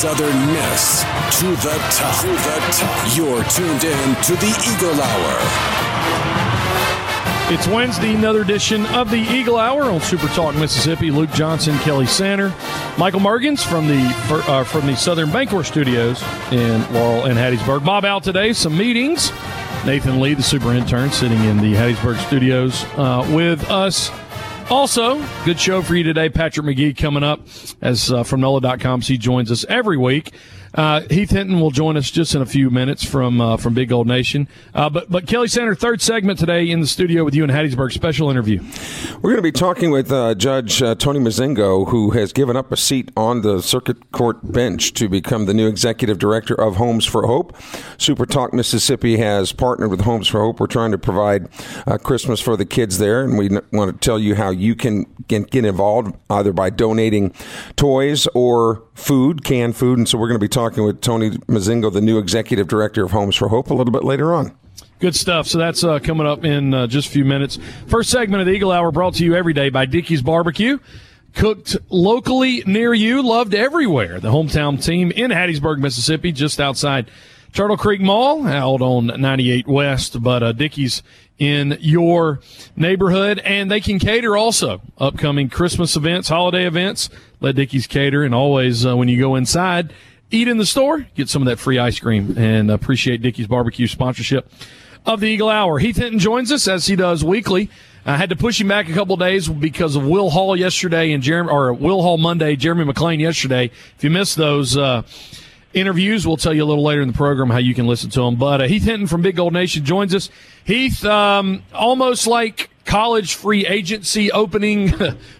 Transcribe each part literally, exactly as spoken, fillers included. Southern Miss to the top. To the top. You're tuned in to the Eagle Hour. It's Wednesday, another edition of the Eagle Hour on Super Talk Mississippi. Luke Johnson, Kelly Santer, Michael Mergens from the uh, from the Southern Bancor Studios in Laurel and Hattiesburg. Bob out today. Some meetings. Nathan Lee, the super intern, sitting in the Hattiesburg Studios uh, with us. Also, good show for you today. Patrick McGee coming up as uh, from N O L A dot com. He joins us every week. Uh, Heath Hinton will join us just in a few minutes from uh, from Big Gold Nation. Uh, but but Kelly Santer, third segment today in the studio with you in Hattiesburg. Special interview. We're going to be talking with uh, Judge uh, Tony Mozingo, who has given up a seat on the circuit court bench to become the new executive director of Homes for Hope. Super Talk Mississippi has partnered with Homes for Hope. We're trying to provide uh, Christmas for the kids there, and we want to tell you how you can get involved either by donating toys or food, canned food. And so we're going to be talking with Tony Mozingo, the new executive director of Homes for Hope, a little bit later on. Good stuff. So that's uh, coming up in uh, just a few minutes. First segment of the Eagle Hour brought to you every day by Dickey's Barbecue. Cooked locally near you, loved everywhere. The hometown team in Hattiesburg, Mississippi, just outside Turtle Creek Mall, out on ninety-eight West, but uh, Dickey's in your neighborhood, and they can cater also. Upcoming Christmas events, holiday events, let Dickey's cater, and always uh, when you go inside, eat in the store, get some of that free ice cream, and appreciate Dickey's Barbecue sponsorship of the Eagle Hour. Heath Hinton joins us, as he does weekly. I had to push him back a couple of days because of Will Hall yesterday and Jeremy, or Will Hall Monday, Jeremy McClain yesterday. If you missed those uh, interviews, we'll tell you a little later in the program how you can listen to them. But uh, Heath Hinton from Big Gold Nation joins us. Heath, um, almost like college free agency opening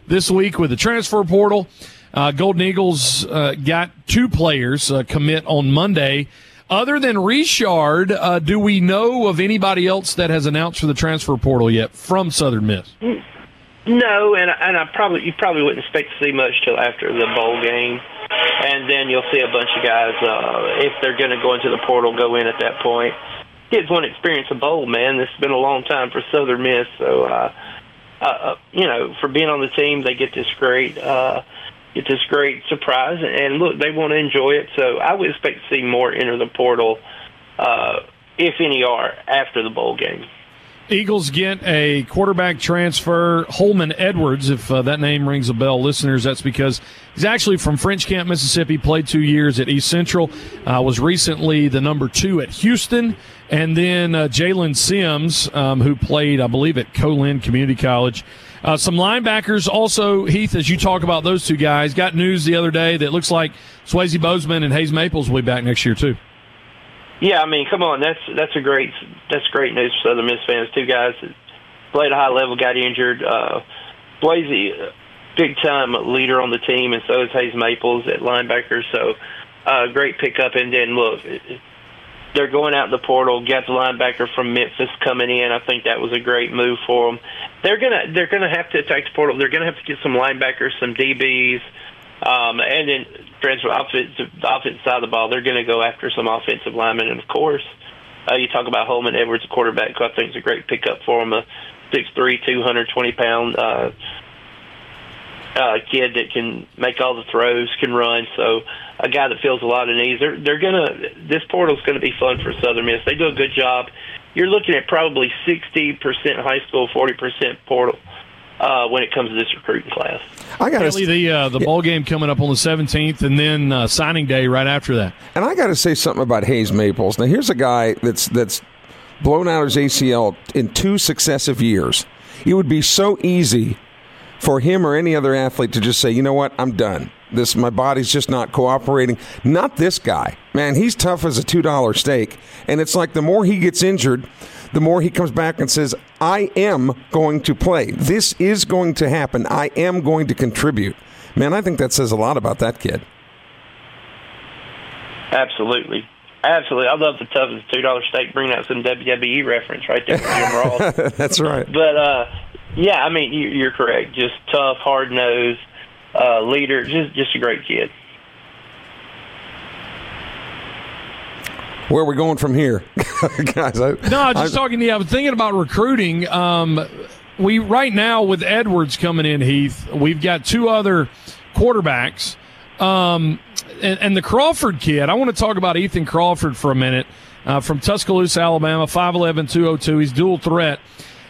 this week with the transfer portal. Uh, Golden Eagles uh, got two players uh, commit on Monday. Other than Richard, uh, do we know of anybody else that has announced for the transfer portal yet from Southern Miss? No, and and I probably you probably wouldn't expect to see much till after the bowl game, and then you'll see a bunch of guys uh, if they're going to go into the portal, go in at that point. Kids want to experience a bowl, man. This has been a long time for Southern Miss, so uh, uh, you know, for being on the team, they get this great. Uh, It's this great surprise, and look, they want to enjoy it. So I would expect to see more enter the portal, uh, if any are, after the bowl game. Eagles get a quarterback transfer, Holman Edwards. If uh, that name rings a bell, listeners, that's because he's actually from French Camp, Mississippi, played two years at East Central, uh, was recently the number two at Houston, and then uh, Jalen Sims, um, who played, I believe, at Colin Community College. Uh, some linebackers also, Heath, as you talk about those two guys, got news the other day that looks like Swayze Bozeman and Hayes Maples will be back next year, too. Yeah, I mean, come on, that's that's a great that's great news for Southern Miss fans. Two guys that played a high level, got injured. Uh, Swayze, big time leader on the team, and so is Hayes Maples at linebacker. So, uh, great pickup. And then look, they're going out in the portal. Got the linebacker from Memphis coming in. I think that was a great move for them. They're gonna they're gonna have to attack the portal. They're gonna have to get some linebackers, some D Bs. Um, and then transfer offensive, the offensive side of the ball, they're going to go after some offensive linemen. And, of course, uh, you talk about Holman Edwards, quarterback, who I think is a great pickup for him, a six three, two twenty pound uh, uh, kid that can make all the throws, can run. So a guy that feels a lot of knees. They're, they're gonna, this portal's going to be fun for Southern Miss. They do a good job. You're looking at probably sixty percent high school, forty percent portal. uh, when it comes to this recruiting class. I got to the uh, the yeah. bowl game coming up on the seventeenth, and then uh, signing day right after that. And I got to say something about Hayes Maples. Now, here's a guy that's that's blown out his A C L in two successive years. It would be so easy for him or any other athlete to just say, you know what, I'm done. This, my body's just not cooperating. Not this guy. Man, he's tough as a two dollar steak. And it's like the more he gets injured, the more he comes back and says, I am going to play. This is going to happen. I am going to contribute. Man, I think that says a lot about that kid. Absolutely. Absolutely. I love the tough as a two dollar steak. Bring out some W W E reference right there. Jim Ross. That's right. But, uh, yeah, I mean, you're correct. Just tough, hard-nosed. Uh, leader, just just a great kid. Where are we going from here, guys? I, no, I'm just I, talking to you. I was thinking about recruiting. Um, we right now with Edwards coming in, Heath. We've got two other quarterbacks, um, and, and the Crawford kid. I want to talk about Ethan Crawford for a minute uh, from Tuscaloosa, Alabama, five eleven, two oh two. He's dual threat.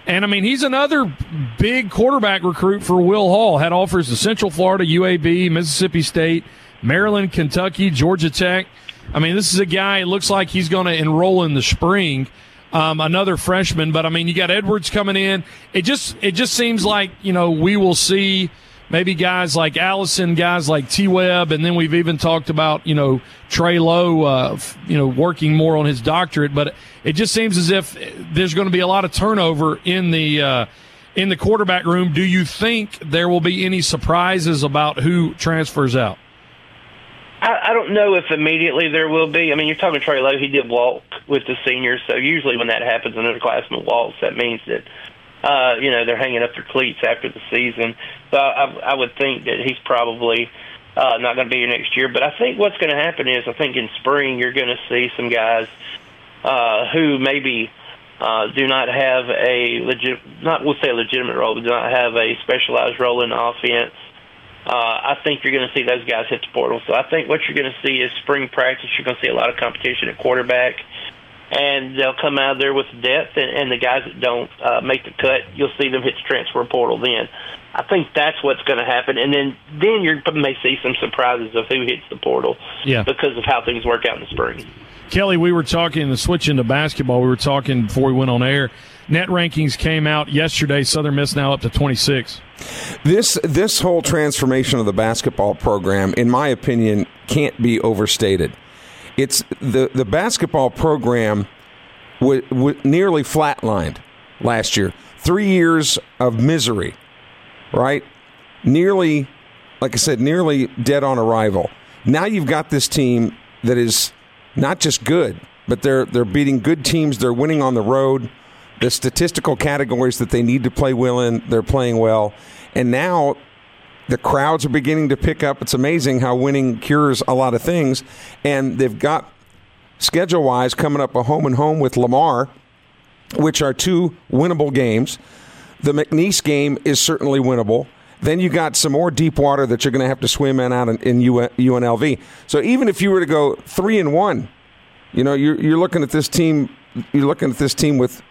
And, I mean, he's another big quarterback recruit for Will Hall. Had offers to Central Florida, U A B, Mississippi State, Maryland, Kentucky, Georgia Tech. I mean, this is a guy, it looks like he's going to enroll in the spring, um, another freshman. But, I mean, you got Edwards coming in. It just it just seems like, you know, we will see maybe guys like Allison, guys like T-Webb, and then we've even talked about, you know, Trey Lowe, uh, you know, working more on his doctorate. But it just seems as if there's going to be a lot of turnover in the uh, in the quarterback room. Do you think there will be any surprises about who transfers out? I, I don't know if immediately there will be. I mean, you're talking Trey Lowe. He did walk with the seniors, so usually when that happens, an underclassman walks, that means that Uh, you know, they're hanging up their cleats after the season. So I, I would think that he's probably uh, not going to be here next year. But I think what's going to happen is I think in spring you're going to see some guys uh, who maybe uh, do not have a legit, not we'll say a legitimate role, but do not have a specialized role in the offense. Uh, I think you're going to see those guys hit the portal. So I think what you're going to see is spring practice. You're going to see a lot of competition at quarterback. And they'll come out of there with depth, and, and the guys that don't uh, make the cut, you'll see them hit the transfer portal then. I think that's what's going to happen, and then, then you may see some surprises of who hits the portal yeah. because of how things work out in the spring. Kelly, we were talking, the switch into basketball, we were talking before we went on air. Net rankings came out yesterday. Southern Miss now up to twenty-six. This this whole transformation of the basketball program, in my opinion, can't be overstated. It's the, the basketball program w- w- nearly flatlined last year. Three years of misery, right? Nearly, like I said, nearly dead on arrival. Now you've got this team that is not just good, but they're they're beating good teams. They're winning on the road. The statistical categories that they need to play well in, they're playing well. And now the crowds are beginning to pick up. It's amazing how winning cures a lot of things. And they've got, schedule-wise, coming up a home and home with Lamar, which are two winnable games. The McNeese game is certainly winnable. Then you got some more deep water that you're going to have to swim in out in, in U N L V. So even if you were to go three and one, you know, you're, you're looking at this team. You're looking at this team with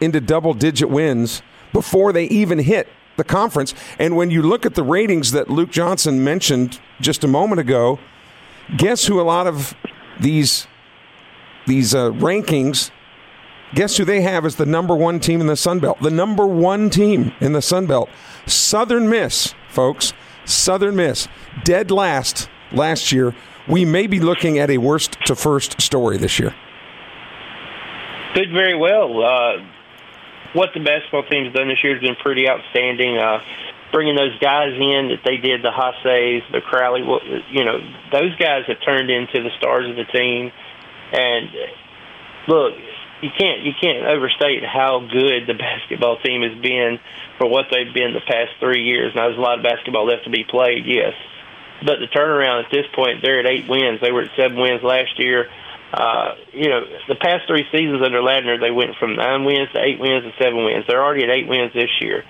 into double-digit wins before they even hit the conference. And when you look at the ratings that Luke Johnson mentioned just a moment ago, guess who a lot of these these uh, rankings, guess who they have as the number one team in the Sun Belt? The number one team in the Sun Belt. Southern Miss, folks. Southern Miss. Dead last last year. We may be looking at a worst to first story this year. Did very well. Uh What the basketball team's done this year has been pretty outstanding. Uh, bringing those guys in that they did, the Hasse's, the Crowley, you know, those guys have turned into the stars of the team. And look, you can't you can't overstate how good the basketball team has been for what they've been the past three years. Now, there's a lot of basketball left to be played, yes, but the turnaround at this point, they're at eight wins. They were at seven wins last year. Uh, you know, the past three seasons under Ladner, they went from nine wins to eight wins to seven wins. They're already at eight wins this year.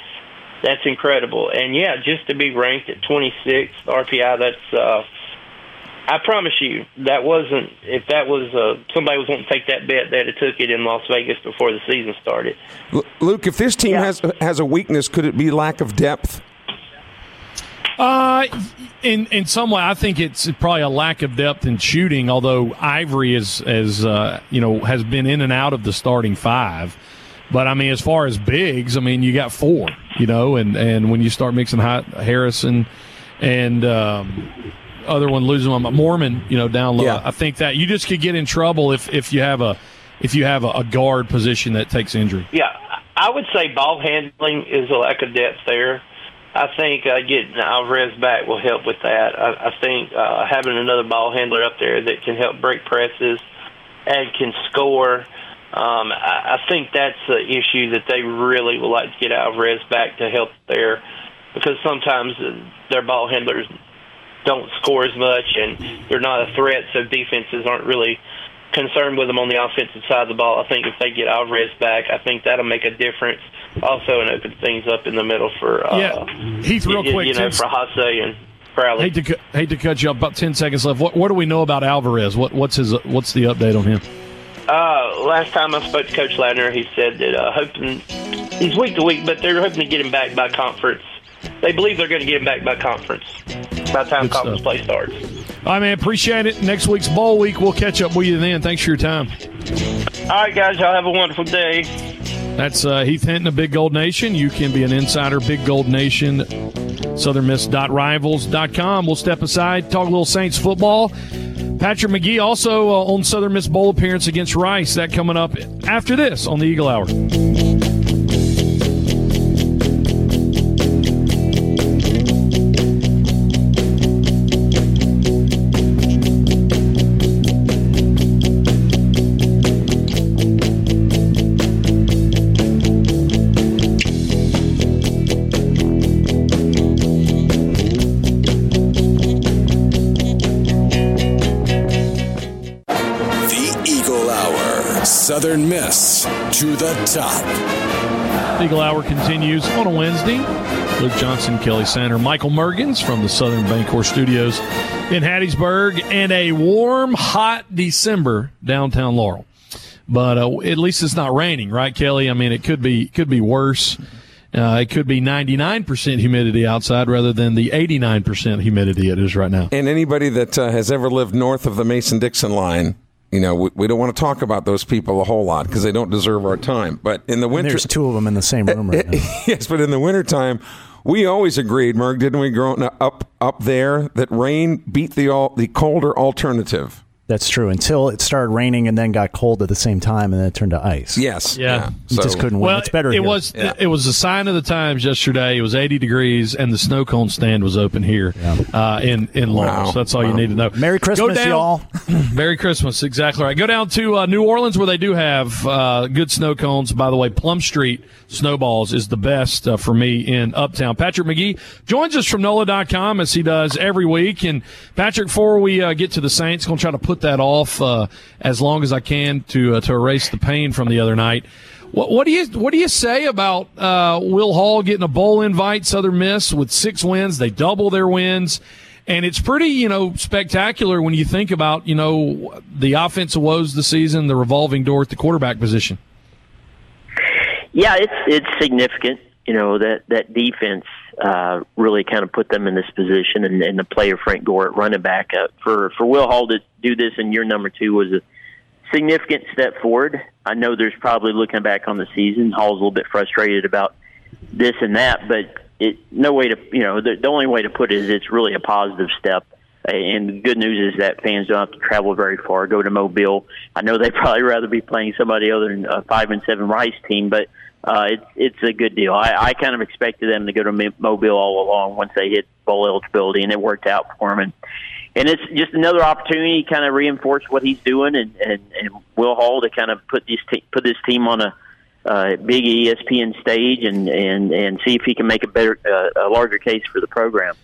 That's incredible. And, yeah, just to be ranked at twenty-sixth R P I, that's uh, I promise you, that wasn't, if that was, uh, somebody was wanting to take that bet, they'd have took it in Las Vegas before the season started. L- Luke, if this team yeah. has has a weakness, could it be lack of depth? Uh, in in some way, I think it's probably a lack of depth in shooting, although Ivory is, is uh, you know, has been in and out of the starting five. But, I mean, as far as bigs, I mean, you got four, you know, and, and when you start mixing hot Harrison and um, – other one losing one, but Mormon, you know, down low. Yeah. I think that you just could get in trouble if, if you have a if you have a, a guard position that takes injury. Yeah, I would say ball handling is a lack of depth there. I think uh, getting Alvarez back will help with that. I, I think uh, having another ball handler up there that can help break presses and can score. Um, I, I think that's the issue that they really would like to get Alvarez back to help there, because sometimes their ball handlers don't score as much, and they're not a threat, so defenses aren't really concerned with them on the offensive side of the ball. I think if they get Alvarez back, I think that'll make a difference. Also, and open things up in the middle for uh, yeah. Heath, real you, quick, you know, for Hase and Crowley. Hate to hate to cut you up. About ten seconds left. What what do we know about Alvarez? What what's his what's the update on him? Uh, last time I spoke to Coach Ladner, he said that uh, hoping he's week to week, but they're hoping to get him back by conference. They believe they're going to get him back by conference, by the time Good conference stuff. play starts. All right, man, appreciate it. Next week's bowl week, we'll catch up with you then. Thanks for your time. All right, guys, y'all have a wonderful day. That's uh, Heath Hinton of Big Gold Nation. You can be an insider, Big Gold Nation, southern miss dot rivals dot com. We'll step aside, talk a little Saints football. Patrick McGee also uh, on Southern Miss bowl appearance against Rice. That coming up after this on the Eagle Hour. Southern Miss to the top. Eagle Hour continues on a Wednesday. Luke Johnson, Kelly Sander, Michael Mergens from the Southern Bancor Studios in Hattiesburg, and a warm, hot December downtown Laurel. But uh, at least it's not raining, right, Kelly? I mean, it could be could be worse. Uh, it could be ninety-nine percent humidity outside rather than the eighty-nine percent humidity it is right now. And anybody that uh, has ever lived north of the Mason-Dixon line, you know, we, we don't want to talk about those people a whole lot because they don't deserve our time. But in the winter, and there's two of them in the same room right now. Yes, but in the wintertime, we always agreed, Merg, didn't we, growing up up there, that rain beat the all, the colder alternative. That's true. Until it started raining and then got cold at the same time, and then it turned to ice. Yes. Yeah. yeah. So, you just couldn't win. Well, it's better. It here. was yeah. it was a sign of the times yesterday. It was eighty degrees, and the snow cone stand was open here yeah. uh, in in Laurel. Wow. So that's all wow. you need to know. Merry Christmas, down, y'all. Merry Christmas. Exactly right. Go down to uh, New Orleans, where they do have uh, good snow cones. By the way, Plum Street Snowballs is the best uh, for me in Uptown. Patrick McGee joins us from N O L A dot com as he does every week. And Patrick, before we uh, get to the Saints, going to try to put that off uh, as long as I can to uh, to erase the pain from the other night. What, what do you what do you say about uh, Will Hall getting a bowl invite? Southern Miss with six wins, they double their wins, and it's pretty you know spectacular when you think about you know the offensive woes this season, the revolving door at the quarterback position. Yeah, it's it's significant. You know that that defense uh, really kind of put them in this position, and, and the player Frank Gore at running back up for for Will Hall to do this in year number two was a significant step forward. I know there's probably looking back on the season, Hall's a little bit frustrated about this and that, but it no way to you know the, the only way to put it is it's really a positive step. And the good news is that fans don't have to travel very far, go to Mobile. I know they'd probably rather be playing somebody other than a five and seven Rice team, but. Uh, it's it's a good deal. I, I kind of expected them to go to Mobile all along once they hit bowl eligibility, and it worked out for them. And, and it's just another opportunity to kind of reinforce what he's doing, and, and, and Will Hall to kind of put this te- put this team on a uh, big E S P N stage, and, and, and see if he can make a better uh, a larger case for the program.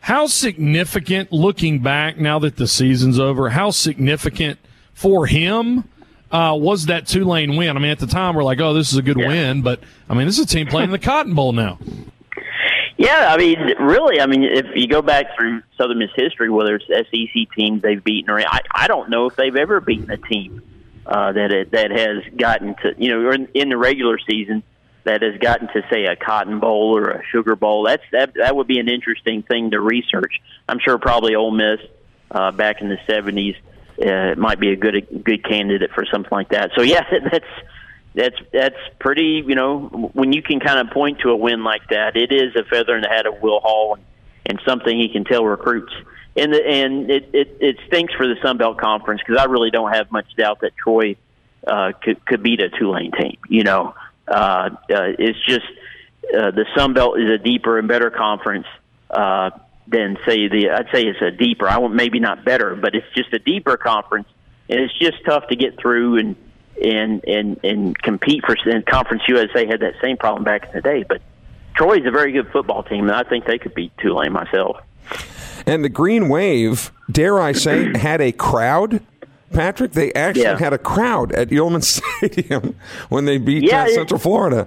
How significant, looking back now that the season's over, how significant for him? Uh, was that Tulane win? I mean, at the time, we're like, oh, this is a good yeah. win. But, I mean, this is a team playing in the Cotton Bowl now. Yeah, I mean, really, I mean, if you go back through Southern Miss history, whether it's S E C teams they've beaten, or I, I don't know if they've ever beaten a team uh, that that has gotten to, you know, or in, in the regular season that has gotten to, say, a Cotton Bowl or a Sugar Bowl. That's that that would be an interesting thing to research. I'm sure probably Ole Miss uh, back in the seventies uh, might be a good a good candidate for something like that. So yeah, that's. That's that's pretty, you know, when you can kind of point to a win like that, it is a feather in the hat of Will Hall and, and something he can tell recruits. And the, and it, it, it stinks for the Sun Belt Conference because I really don't have much doubt that Troy uh, could, could beat a Tulane team, you know. Uh, uh, it's just uh, the Sun Belt is a deeper and better conference uh, than, say, the – I'd say it's a deeper. I won't, maybe not better, but it's just a deeper conference, and it's just tough to get through and – And, and and compete for. And Conference U S A had that same problem back in the day. But Troy's a very good football team, and I think they could beat Tulane myself. And the Green Wave, dare I say, had a crowd, Patrick. They actually yeah. had a crowd at Yeoman Stadium when they beat yeah, it, Central Florida.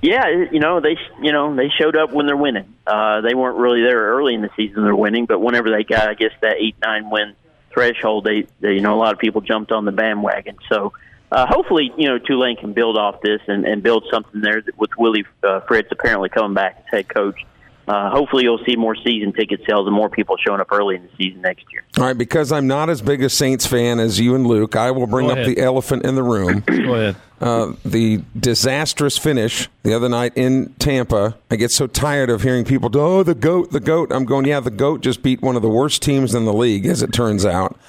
Yeah, you know they you know they showed up when they're winning. Uh, they weren't really there early in the season. They're winning, but whenever they got, I guess, that eight nine win threshold, they, they you know a lot of people jumped on the bandwagon. So. Uh, hopefully, you know, Tulane can build off this and, and build something there with Willie uh, Fritz apparently coming back as head coach. Uh, hopefully you'll see more season ticket sales and more people showing up early in the season next year. All right, because I'm not as big a Saints fan as you and Luke, I will bring Go up ahead. the elephant in the room. Go ahead. Uh, the disastrous finish the other night in Tampa. I get so tired of hearing people, oh, the GOAT, the GOAT. I'm going, yeah, the GOAT just beat one of the worst teams in the league, as it turns out.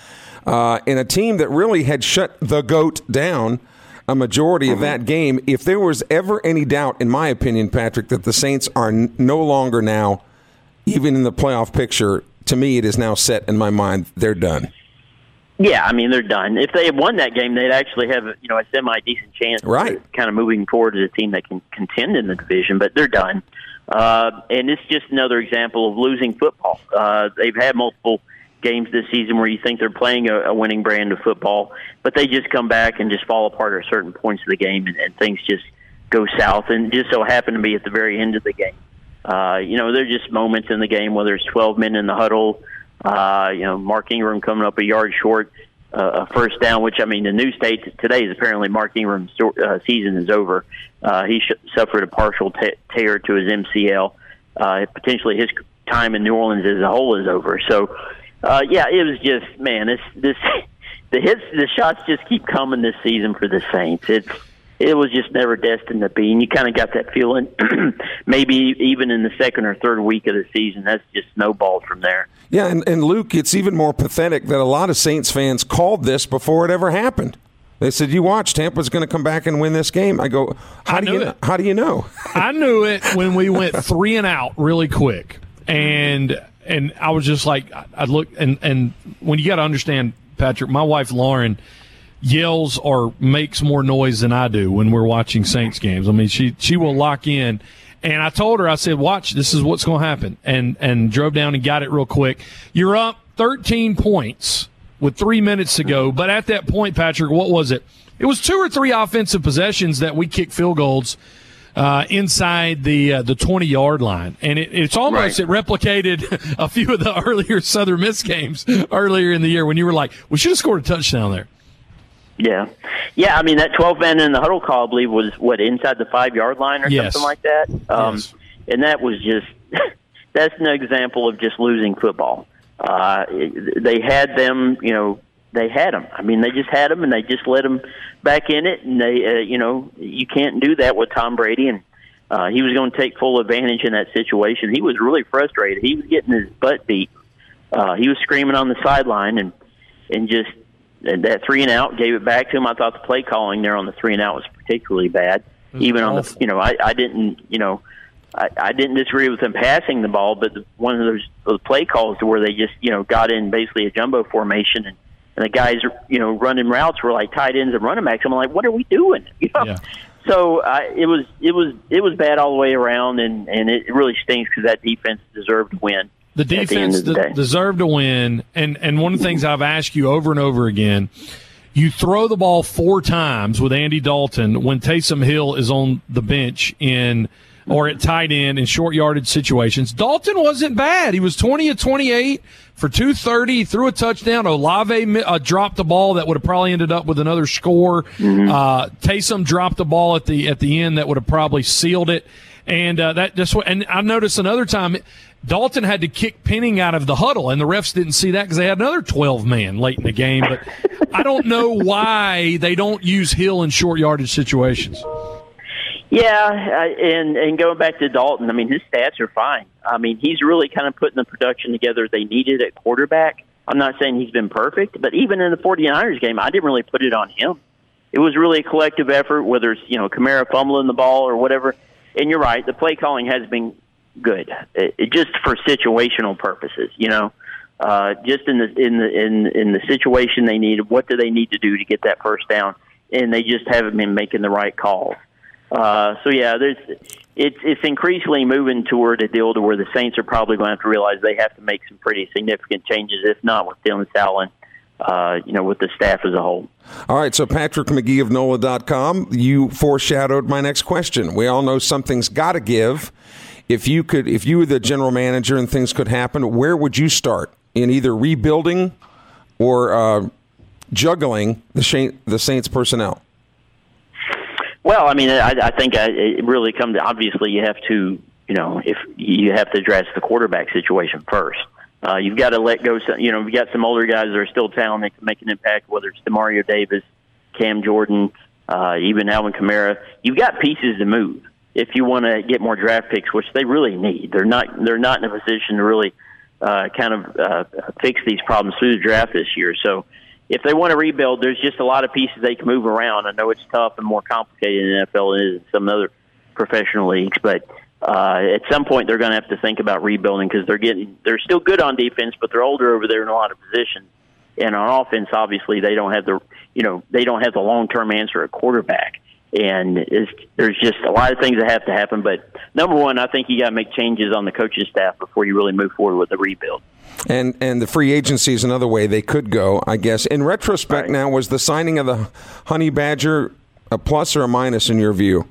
Uh, in a team that really had shut the GOAT down a majority of that game. If there was ever any doubt, in my opinion, Patrick, that the Saints are n- no longer now, even in the playoff picture, to me it is now set in my mind, they're done. Yeah, I mean, they're done. If they had won that game, they'd actually have you know a semi-decent chance right. of kind of moving forward as a team that can contend in the division, but they're done. Uh, and it's just another example of losing football. Uh, they've had multiple games this season where you think they're playing a, a winning brand of football, but they just come back and just fall apart at certain points of the game, and, and things just go south, and just so happen to be at the very end of the game. Uh, you know, there are just moments in the game, whether it's twelve men in the huddle, uh, you know, Mark Ingram coming up a yard short, uh, a first down, which, I mean, the news state today is apparently Mark Ingram's uh, season is over. Uh, he sh- suffered a partial te- tear to his M C L. Uh, potentially his time in New Orleans as a whole is over. So, Uh, yeah, it was just, man, it's, this the hits, the shots just keep coming this season for the Saints. It's it was just never destined to be, and you kind of got that feeling. Maybe even in the second or third week of the season, that's just snowballed from there. Yeah, and, and Luke, it's even more pathetic that a lot of Saints fans called this before it ever happened. They said, you watch, Tampa's going to come back and win this game. I go, how I do you it. how do you know? I knew it when we went three and out really quick, and. And I was just like, I look, and, and when you got to understand, Patrick, my wife Lauren yells or makes more noise than I do when we're watching Saints games. I mean, she she will lock in. And I told her, I said, watch, this is what's going to happen. And and drove down and got it real quick. You're up thirteen points with three minutes to go. But at that point, Patrick, what was it? It was two or three offensive possessions that we kicked field goals Uh, inside the uh, the twenty-yard line. And it, it's almost, right. it replicated a few of the earlier Southern Miss games earlier in the year when you were like, we should have scored a touchdown there. Yeah. Yeah, I mean, that twelve-man in the huddle call, I believe, was, what, inside the five-yard line or yes. something like that? Um, yes. And that was just – that's an example of just losing football. Uh, they had them, you know – They had them. I mean, they just had them, and they just let them back in it. And they, uh, you know, you can't do that with Tom Brady. And uh, he was going to take full advantage in that situation. He was really frustrated. He was getting his butt beat. Uh, he was screaming on the sideline, and and just and that three and out gave it back to him. I thought the play calling there on the three and out was particularly bad. That's Even awful. on the, you know, I, I didn't, you know, I, I didn't disagree with them passing the ball, but the, one of those, those play calls to where they just, you know, got in basically a jumbo formation and. And the guys, you know, running routes were like tight ends and running backs. I'm like, what are we doing? You know? Yeah. So uh, it was, it was, it was bad all the way around, and, and it really stinks because that defense deserved to win. The defense the the, deserved to win, and and one of the things I've asked you over and over again, you throw the ball four times with Andy Dalton when Taysom Hill is on the bench in or at tight end in short yardage situations. Dalton wasn't bad. He was twenty of twenty-eight for two thirty. He threw a touchdown. Olave uh, dropped the ball that would have probably ended up with another score. Mm-hmm. Uh, Taysom dropped the ball at the at the end that would have probably sealed it. And uh, that just and I noticed another time Dalton had to kick Penning out of the huddle, and the refs didn't see that because they had another twelve man late in the game. But I don't know why they don't use Hill in short yardage situations. Yeah, and and going back to Dalton, I mean, his stats are fine. I mean, he's really kind of putting the production together they needed at quarterback. I'm not saying he's been perfect, but even in the 49ers game, I didn't really put it on him. It was really a collective effort, whether it's, you know, Kamara fumbling the ball or whatever. And you're right, the play calling has been good, it, it just for situational purposes, you know, uh, just in the in the in in the situation they needed. What do they need to do to get that first down? And they just haven't been making the right calls. Uh, so yeah, there's it's it's increasingly moving toward a deal to where the Saints are probably going to have to realize they have to make some pretty significant changes, if not with Dylan Salin. Uh, you know, with the staff as a whole. All right, so Patrick McGee of N O L A dot com, you foreshadowed my next question. We all know something's got to give. If you could, if you were the general manager and things could happen, where would you start in either rebuilding or uh, juggling the Saint, the Saints personnel? Well, I mean, I, I think I, it really comes. Obviously, you have to, you know, if you have to address the quarterback situation first. Uh, you've got to let go. Some, you know, we've got some older guys that are still talented that can make an impact, whether it's Demario Davis, Cam Jordan, uh, even Alvin Kamara. You've got pieces to move if you want to get more draft picks, which they really need. They're not. They're not in a position to really uh, kind of uh, fix these problems through the draft this year. So, if they want to rebuild, there's just a lot of pieces they can move around. I know it's tough and more complicated in the N F L than it is in some other professional leagues, but. Uh, at some point, they're going to have to think about rebuilding because they're getting they're still good on defense, but they're older over there in a lot of positions. And on offense, obviously, they don't have the you know they don't have the long term answer at quarterback. And it's, there's just a lot of things that have to happen. But number one, I think you got to make changes on the coaching staff before you really move forward with the rebuild. And and the free agency is another way they could go, I guess. In retrospect, right. Now was the signing of the Honey Badger a plus or a minus in your view?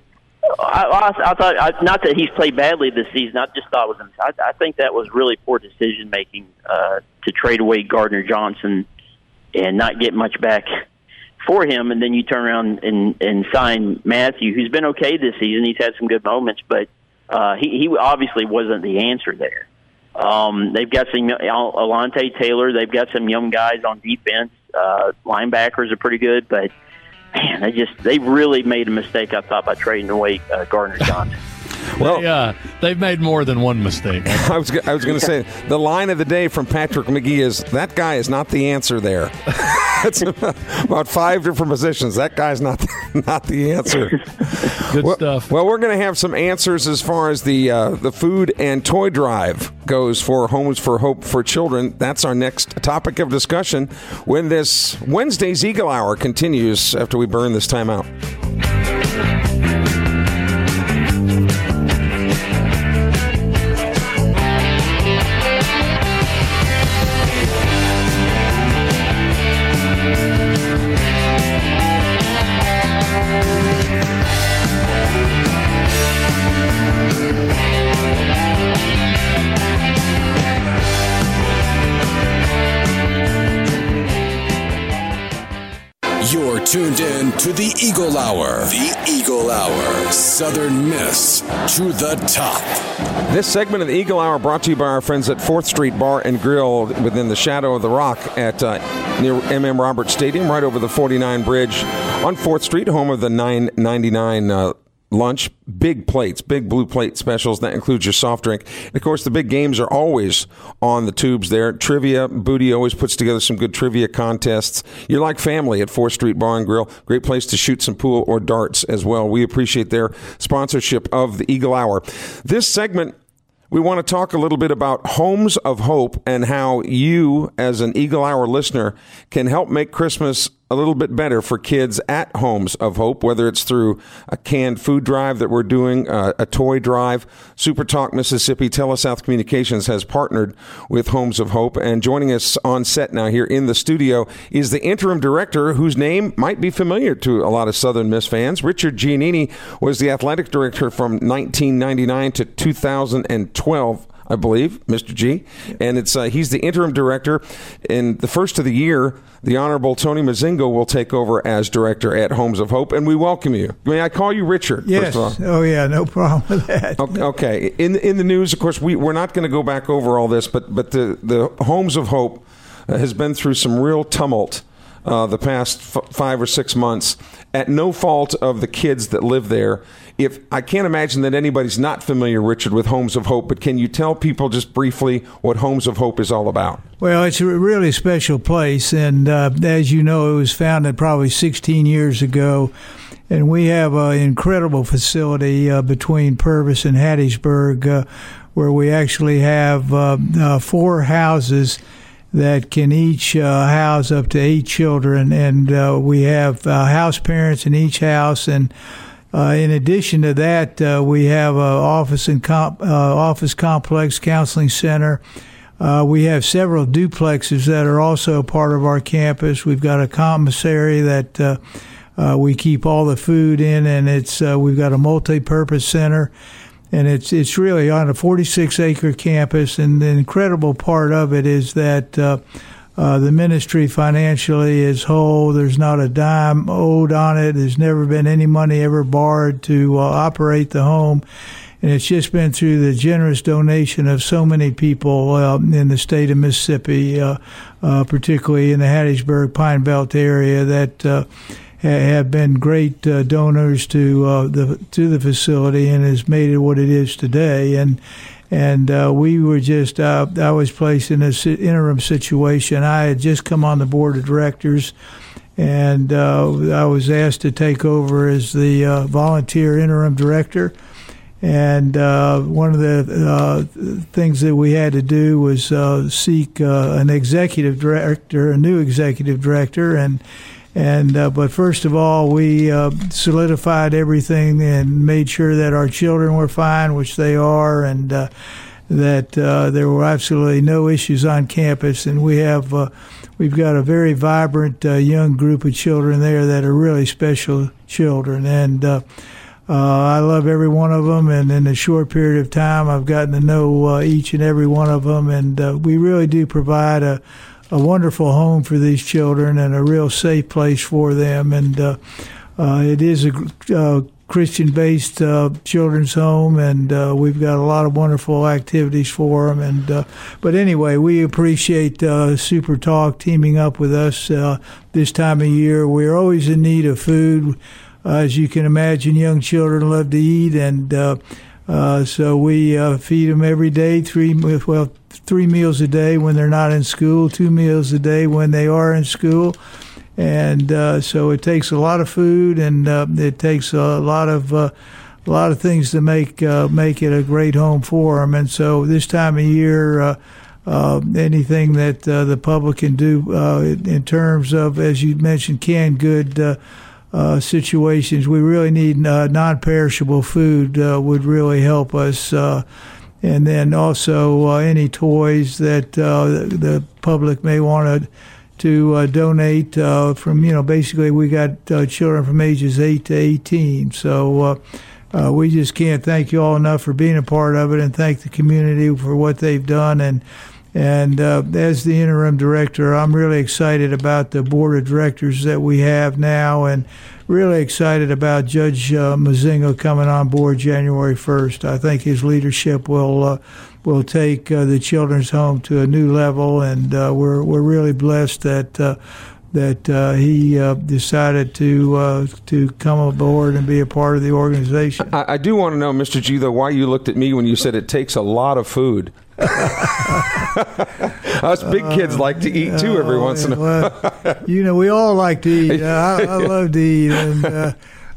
I, I, I thought I, not that he's played badly this season. I just thought it was. I, I think that was really poor decision making uh, to trade away Gardner Johnson and not get much back for him, and then you turn around and, and sign Matthew, who's been okay this season. He's had some good moments, but uh, he, he obviously wasn't the answer there. Um, they've got some Alante Taylor. They've got some young guys on defense. Uh, linebackers are pretty good, but. Man, they just—they really made a mistake. I thought by trading away uh, Gardner Johnson. Well, they, uh, they've made more than one mistake. I was I was going to say the line of the day from Patrick McGee is that guy is not the answer there. That's about five different positions. That guy's not not the answer. Good well, stuff. Well, we're going to have some answers as far as the uh, the food and toy drive goes for Homes for Hope for Children. That's our next topic of discussion when this Wednesday's Eagle Hour continues after we burn this time out. Tuned in to the Eagle Hour. The Eagle Hour. Southern Miss to the top. This segment of the Eagle Hour brought to you by our friends at fourth Street Bar and Grill within the shadow of the rock at uh, near M M Roberts Stadium, right over the forty-nine bridge on fourth Street, home of the nine ninety-nine uh, lunch. Big plates, big blue plate specials. That includes your soft drink. And of course, the big games are always on the tubes there. Trivia, Booty always puts together some good trivia contests. You're like family at fourth Street Bar and Grill. Great place to shoot some pool or darts as well. We appreciate their sponsorship of the Eagle Hour. This segment, we want to talk a little bit about Homes of Hope and how you, as an Eagle Hour listener, can help make Christmas a little bit better for kids at Homes of Hope, whether it's through a canned food drive that we're doing, uh, a toy drive. Super Talk Mississippi, Telesouth Communications has partnered with Homes of Hope. And joining us on set now here in the studio is the interim director, whose name might be familiar to a lot of Southern Miss fans. Richard Giannini was the athletic director from nineteen ninety-nine to two thousand twelve. I believe, Mister G. And it's uh, he's the interim director. In the first of the year, the Honorable Tony Mozingo will take over as director at Homes of Hope, and we welcome you. May I call you Richard, yes. First of all? Oh, yeah, no problem with that. Okay. In, in the news, of course, we, we're not going to go back over all this, but, but the, the Homes of Hope has been through some real tumult uh, the past f- five or six months at no fault of the kids that live there. If I can't imagine that anybody's not familiar, Richard, with Homes of Hope, but can you tell people just briefly what Homes of Hope is all about? Well, it's a really special place, and uh, as you know, it was founded probably sixteen years ago, and we have an incredible facility uh, between Purvis and Hattiesburg uh, where we actually have uh, uh, four houses that can each uh, house up to eight children, and uh, we have uh, house parents in each house, and Uh, in addition to that, uh, we have an office and comp, uh, office complex, counseling center. Uh, we have several duplexes that are also part of our campus. We've got a commissary that uh, uh, we keep all the food in, and it's uh, we've got a multi-purpose center, and it's it's really on a forty-six acre campus. And the incredible part of it is that Uh, Uh, the ministry financially is whole. There's not a dime owed on it. There's never been any money ever borrowed to uh, operate the home. And it's just been through the generous donation of so many people uh, in the state of Mississippi, uh, uh, particularly in the Hattiesburg Pine Belt area, that uh, have been great uh, donors to uh, the to the facility and has made it what it is today. And And uh, we were just, uh, I was placed in an interim situation. I had just come on the board of directors, and uh, I was asked to take over as the uh, volunteer interim director. And uh, one of the uh, things that we had to do was uh, seek uh, an executive director, a new executive director, and And uh, but first of all, we uh, solidified everything and made sure that our children were fine, which they are, and uh, that uh, there were absolutely no issues on campus. And we have uh, we've got a very vibrant uh, young group of children there that are really special children, and uh, uh, I love every one of them. And in a short period of time, I've gotten to know uh, each and every one of them, and uh, we really do provide a. a wonderful home for these children and a real safe place for them. And uh, uh, it is a uh, Christian-based uh, children's home, and uh, we've got a lot of wonderful activities for them. And uh, but anyway, we appreciate uh, Super Talk teaming up with us uh, this time of year. We're always in need of food. Uh, as you can imagine, young children love to eat, and uh, uh, so we uh, feed them every day, three well. three meals a day when they're not in school, two meals a day when they are in school. And uh, so it takes a lot of food, and uh, it takes a lot of uh, a lot of things to make uh, make it a great home for them. And so this time of year, uh, uh, anything that uh, the public can do uh, in terms of, as you mentioned, canned good uh, uh, situations, we really need uh, non-perishable food uh, would really help us. Uh, And then also uh, any toys that uh, the public may want to to uh, donate uh, from, you know, basically we got uh, children from ages eight to eighteen. So uh, uh, we just can't thank you all enough for being a part of it, and thank the community for what they've done. And and uh, as the interim director, I'm really excited about the board of directors that we have now, and really excited about Judge uh, Mozingo coming on board January first. I think his leadership will uh, will take uh, the children's home to a new level, and uh, we're we're really blessed that uh, that uh, he uh, decided to uh, to come aboard and be a part of the organization. I, I do want to know, Mister G, though, why you looked at me when you said it takes a lot of food. Us big kids uh, like to eat too every uh, once in a while. You know, we all like to eat. I, I love to eat, and uh,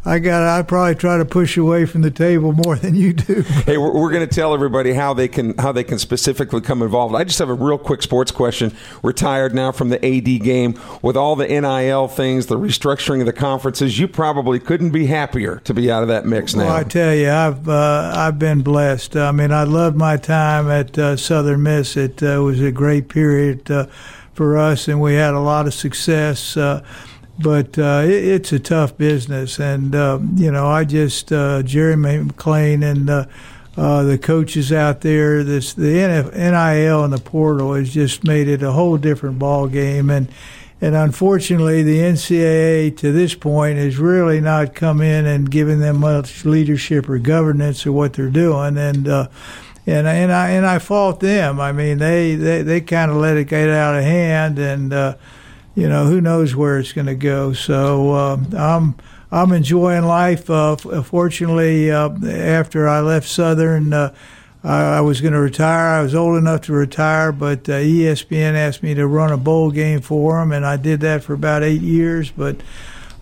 I got. I probably try to push away from the table more than you do. Hey, we're, we're going to tell everybody how they can how they can specifically come involved. I just have a real quick sports question. We're tired now from the A D game with all the N I L things, the restructuring of the conferences. You probably couldn't be happier to be out of that mix now. Well, I tell you, I've uh, I've been blessed. I mean, I loved my time at uh, Southern Miss. It uh, was a great period uh, for us, and we had a lot of success. Uh, But uh, it's a tough business, and, uh, you know, I just, uh, Jeremy McClain and uh, uh, the coaches out there, this the N I L and the portal has just made it a whole different ball game. And, and unfortunately, the N C double A to this point has really not come in and given them much leadership or governance of what they're doing. And, uh, and, and, I, and I fault them. I mean, they, they, they kind of let it get out of hand, and uh, – you know, who knows where it's going to go. So uh, I'm I'm enjoying life. Uh, fortunately, uh, after I left Southern, uh, I, I was going to retire. I was old enough to retire, but uh, E S P N asked me to run a bowl game for them, and I did that for about eight years. But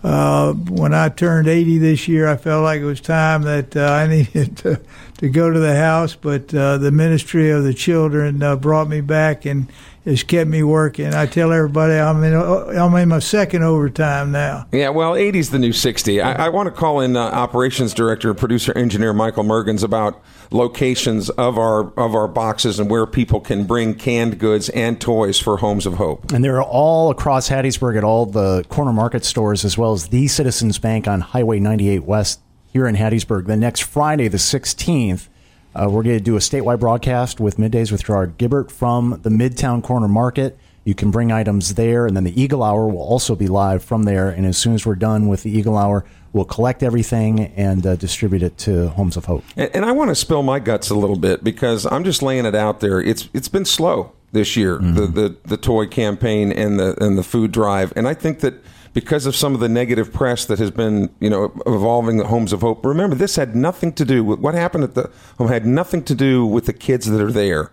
uh, when I turned eighty this year, I felt like it was time that uh, I needed to, to go to the house. But uh, the Ministry of the Children uh, brought me back and has kept me working. I tell everybody I'm in I'm in my second overtime now. Yeah, well, eighty's the new sixty. I, I want to call in uh, Operations Director and Producer Engineer Michael Mergens about locations of our of our boxes and where people can bring canned goods and toys for Homes of Hope. And they're all across Hattiesburg at all the corner market stores, as well as the Citizens Bank on Highway ninety-eight West here in Hattiesburg. The next Friday, the sixteenth, Uh, we're going to do a statewide broadcast with Middays with Gerard Gibbert from the Midtown Corner Market. You can bring items there, and then the Eagle Hour will also be live from there. And as soon as we're done with the Eagle Hour, we'll collect everything and uh, distribute it to Homes of Hope. And, and I want to spill my guts a little bit because I'm just laying it out there. It's It's been slow this year, mm-hmm. the, the the toy campaign and the and the food drive. And I think that because of some of the negative press that has been, you know, evolving the Homes of Hope. Remember, this had nothing to do with what happened at the home, had nothing to do with the kids that are there.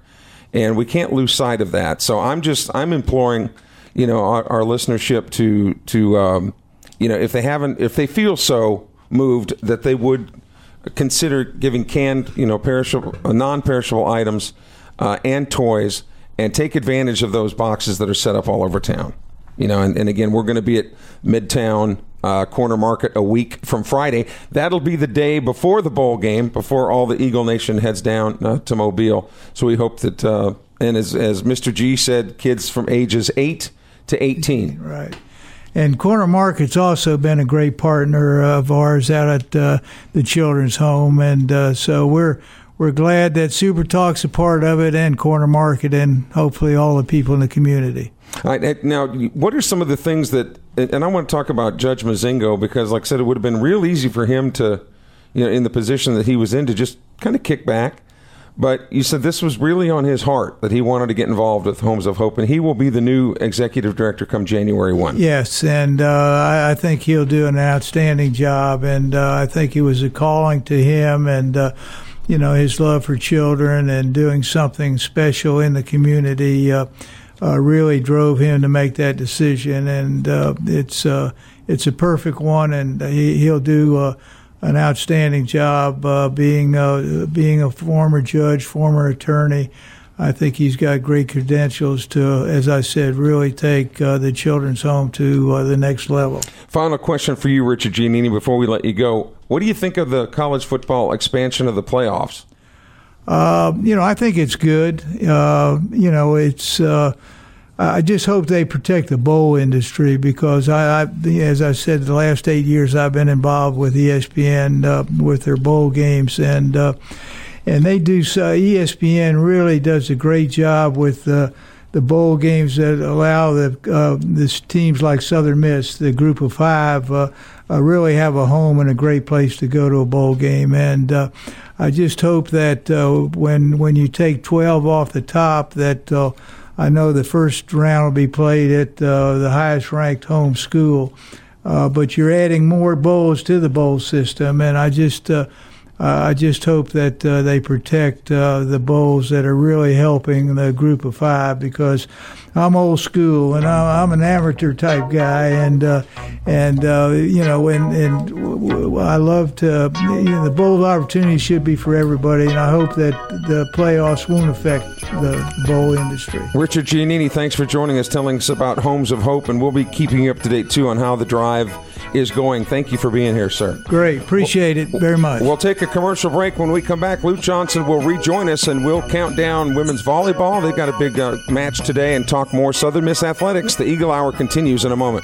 And we can't lose sight of that. So I'm just, I'm imploring, you know, our, our listenership to, to um, you know, if they haven't, if they feel so moved that they would consider giving canned, you know, perishable, non-perishable items uh, and toys and take advantage of those boxes that are set up all over town. You know, and, and again, we're going to be at Midtown uh, Corner Market a week from Friday. That'll be the day before the bowl game, before all the Eagle Nation heads down uh, to Mobile. So we hope that, uh, and as, as Mister G said, kids from ages eight to eighteen. Right. And Corner Market's also been a great partner of ours out at uh, the Children's Home. And uh, so we're... We're glad that Super Talk's a part of it and Corner Market and hopefully all the people in the community. All right, now, what are some of the things that – and I want to talk about Judge Mozingo because, like I said, it would have been real easy for him to, you know, in the position that he was in, to just kind of kick back. But you said this was really on his heart, that he wanted to get involved with Homes of Hope, and he will be the new executive director come January first. Yes, and uh, I think he'll do an outstanding job, and uh, I think it was a calling to him and uh, – you know, his love for children and doing something special in the community uh, uh, really drove him to make that decision. And uh, it's uh, it's a perfect one, and he, he'll do uh, an outstanding job uh, being, uh, being a former judge, former attorney. I think he's got great credentials to, as I said, really take uh, the Children's Home to uh, the next level. Final question for you, Richard Giannini, before we let you go. What do you think of the college football expansion of the playoffs? Uh, you know, I think it's good. Uh, you know, it's. Uh, I just hope they protect the bowl industry because, I, I, as I said, the last eight years I've been involved with E S P N uh, with their bowl games and. Uh, And they do so. E S P N really does a great job with uh, the bowl games that allow the uh, this teams like Southern Miss, the Group of Five, uh, uh, really have a home and a great place to go to a bowl game. And uh, I just hope that uh, when when you take twelve off the top, that uh, I know the first round will be played at uh, the highest ranked home school, uh, but you're adding more bowls to the bowl system, and I just. Uh, Uh, I just hope that uh, they protect uh, the bowls that are really helping the group of five, because I'm old school and I'm an amateur type guy, and uh, and uh, you know, and, and I love to. You know, the bowl opportunity should be for everybody, and I hope that the playoffs won't affect the bowl industry. Richard Giannini, thanks for joining us, telling us about Homes of Hope, and we'll be keeping you up to date too on how the drive is going. Thank you for being here, sir. Great, appreciate well, it very much. We'll take a commercial break. When we come back, Luke Johnson will rejoin us, and we'll count down women's volleyball. They've got a big uh, match today, and talk more Southern Miss athletics. The Eagle Hour continues in a moment.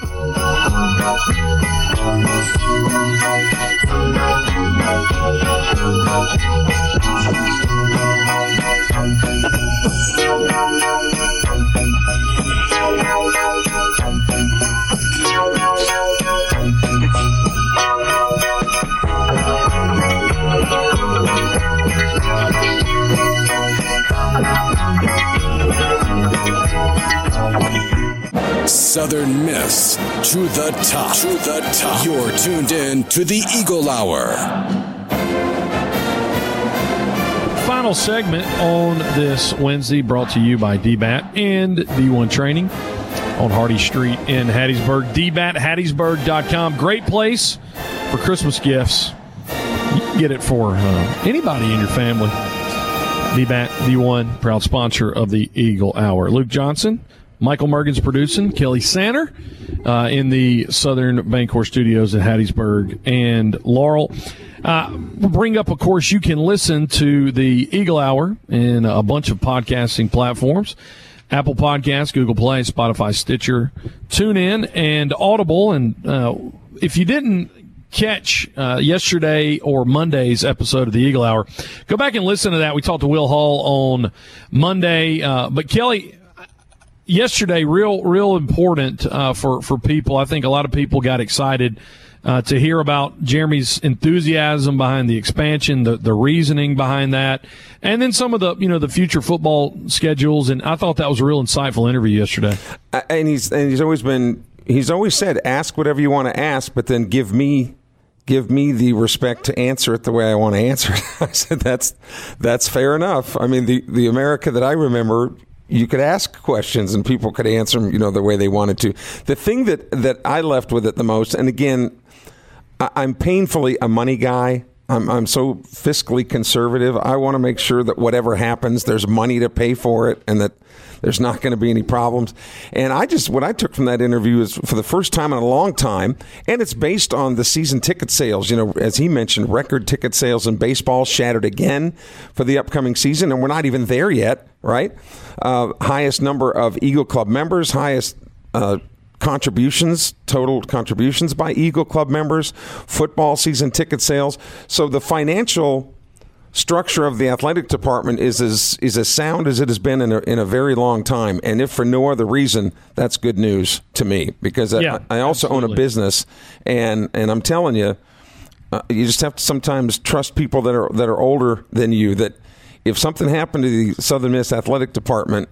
Southern Miss to the top. To the top. You're tuned in to the Eagle Hour. Final segment on this Wednesday, brought to you by D B A T and D one Training on Hardy Street in Hattiesburg. D B A T Hattiesburg dot com. Great place for Christmas gifts. You can get it for uh, anybody in your family. D B A T, D one, proud sponsor of the Eagle Hour. Luke Johnson, Michael Mergens producing, Kelly Sanner uh, in the Southern Bancor Studios at Hattiesburg and Laurel. Uh, we'll bring up, of course, you can listen to the Eagle Hour in a bunch of podcasting platforms. Apple Podcasts, Google Play, Spotify, Stitcher, TuneIn, and Audible. And uh, if you didn't catch uh, yesterday or Monday's episode of the Eagle Hour, go back and listen to that. We talked to Will Hall on Monday. Uh, but, Kelly, yesterday, real, real important uh, for for people. I think a lot of people got excited uh, to hear about Jeremy's enthusiasm behind the expansion, the the reasoning behind that, and then some of the you know the future football schedules. And I thought that was a real insightful interview yesterday. Uh, and he's and he's always been he's always said, ask whatever you want to ask, but then give me. Give me the respect to answer it the way I want to answer it. I said that's that's fair enough. I mean, the the America that I remember, you could ask questions and people could answer them, you know, the way they wanted to. The thing that, that I left with it the most, and again, I, I'm painfully a money guy. I'm I'm so fiscally conservative. I want to make sure that whatever happens, there's money to pay for it and that there's not going to be any problems. And I just, what I took from that interview is, for the first time in a long time, and it's based on the season ticket sales. You know, as he mentioned, record ticket sales in baseball shattered again for the upcoming season, and we're not even there yet, right? Uh, highest number of Eagle Club members, highest uh, contributions, total contributions by Eagle Club members, football season ticket sales. So the financial structure of the athletic department is as is as sound as it has been in a, in a very long time, and if for no other reason, that's good news to me, because yeah, I, I also absolutely. own a business, and and I'm telling you, uh, you just have to sometimes trust people that are that are older than you. That if something happened to the Southern Miss athletic department,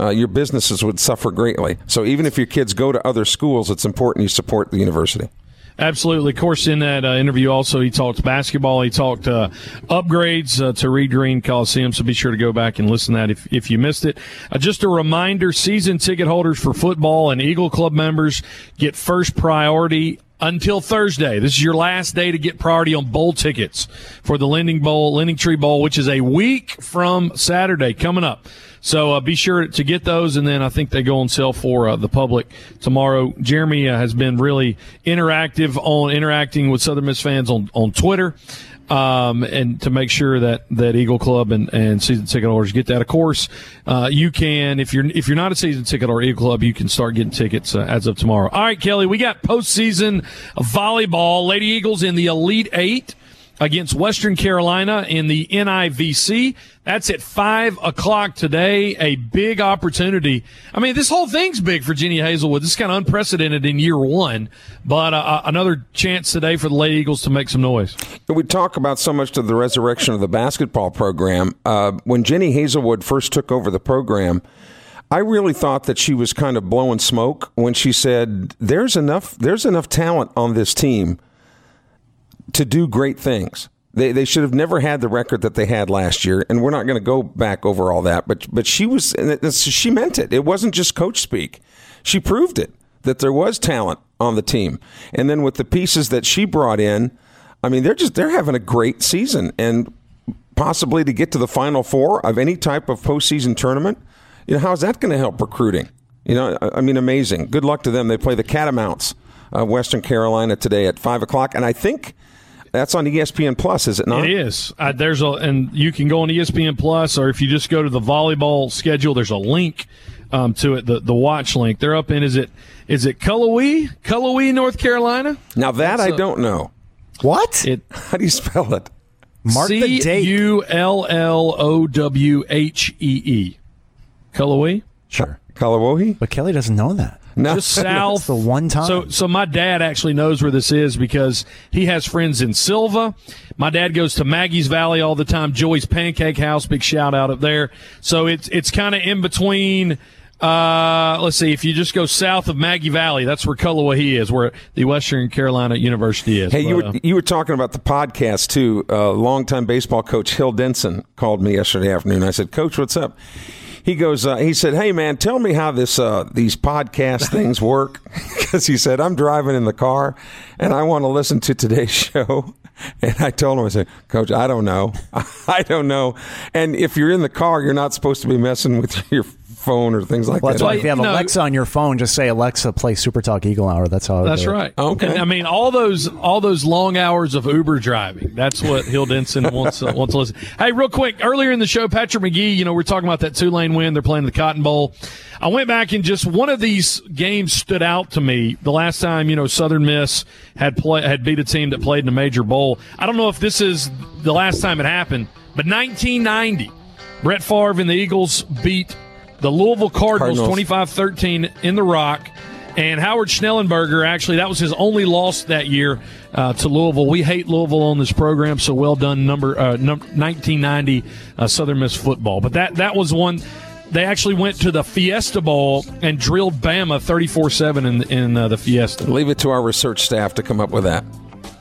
uh, your businesses would suffer greatly. So even if your kids go to other schools, it's important you support the university. Absolutely. Of course, in that uh, interview also, he talked basketball. He talked uh, upgrades uh, to Reed Green Coliseum, so be sure to go back and listen to that if, if you missed it. Uh, just a reminder, season ticket holders for football and Eagle Club members get first priority until Thursday. This is your last day to get priority on bowl tickets for the Lending Bowl, Lending Tree Bowl, which is a week from Saturday coming up. So uh, be sure to get those, and then I think they go on sale for uh, the public tomorrow. Jeremy uh, has been really interactive on interacting with Southern Miss fans on, on Twitter, um, and to make sure that, that Eagle Club and, and season ticket holders get that. Of course, uh, you can, if you're if you're not a season ticket or Eagle Club, you can start getting tickets uh, as of tomorrow. All right, Kelly, we got postseason volleyball. Lady Eagles in the Elite Eight against Western Carolina in the N I V C. That's at five o'clock today, a big opportunity. I mean, this whole thing's big for Jeannie Hazelwood. This is kind of unprecedented in year one, but uh, another chance today for the Lady Eagles to make some noise. We talk about so much of the resurrection of the basketball program. Uh, when Jeannie Hazelwood first took over the program, I really thought that she was kind of blowing smoke when she said, there's enough, there's enough talent on this team to do great things. They they should have never had the record that they had last year, and we're not going to go back over all that. But but she was, and she meant it. It wasn't just coach speak. She proved it, that there was talent on the team. And then with the pieces that she brought in, I mean, they're just they're having a great season, and possibly to get to the Final Four of any type of postseason tournament. You know, how is that going to help recruiting? You know, I mean, amazing. Good luck to them. They play the Catamounts of Western Carolina today at five o'clock, and I think that's on E S P N Plus, is it not? It is. Uh, there's a, and you can go on E S P N Plus, or if you just go to the volleyball schedule, there's a link um, to it, the the watch link. They're up in is it is it Cullowhee, Cullowhee, North Carolina? Now that that's I a, don't know. What? It, How do you spell it? Mark C- the date. C U L L O W H E E. Cullowhee? Sure. Cullowhee? But Kelly doesn't know that. No. Just south. The one time. So, so my dad actually knows where this is because he has friends in Silva. My dad goes to Maggie's Valley all the time. Joey's Pancake House, big shout out up there. So it's it's kind of in between. Uh, let's see. If you just go south of Maggie Valley, that's where Cullowhee is, where the Western Carolina University is. Hey, but, you were uh, you were talking about the podcast too. Uh, longtime baseball coach Hill Denson called me yesterday afternoon. I said, "Coach, what's up?" He goes, uh, he said, "Hey, man, tell me how this uh, these podcast things work." Because he said, "I'm driving in the car, and I want to listen to today's show." And I told him, I said, "Coach, I don't know. I don't know. And if you're in the car, you're not supposed to be messing with your phone or things like well, that." That's why if you have no, Alexa on your phone, just say, "Alexa, play Super Talk Eagle Hour." That's how it That's right. Okay. And, I mean, all those all those long hours of Uber driving, that's what Hill Denson wants, uh, wants to listen. Hey, real quick, earlier in the show, Patrick McGee, you know, we're talking about that Tulane win. They're playing the Cotton Bowl. I went back and just one of these games stood out to me. The last time, you know, Southern Miss had play, had beat a team that played in a major bowl. I don't know if this is the last time it happened, but nineteen ninety, Brett Favre and the Eagles beat the Louisville Cardinals, Cardinals. twenty-five thirteen in the Rock. And Howard Schnellenberger, actually, that was his only loss that year uh, to Louisville. We hate Louisville on this program, so well done, number uh, num- nineteen ninety uh, Southern Miss football. But that, that was one. They actually went to the Fiesta Bowl and drilled Bama thirty-four seven in, in uh, the Fiesta. Leave it to our research staff to come up with that.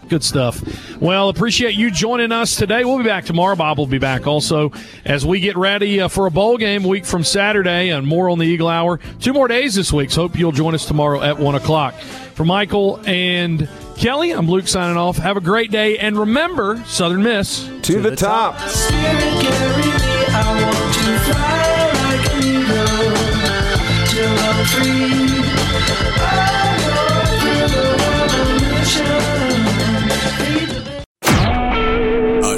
Good stuff. Well, appreciate you joining us today. We'll be back tomorrow. Bob will be back also as we get ready uh, for a bowl game week from Saturday and more on the Eagle Hour. Two more days this week, so hope you'll join us tomorrow at one o'clock. For Michael and Kelly, I'm Luke signing off. Have a great day, and remember, Southern Miss, to, to the, the top. top. I want to fly like an eagle till I'm free. I know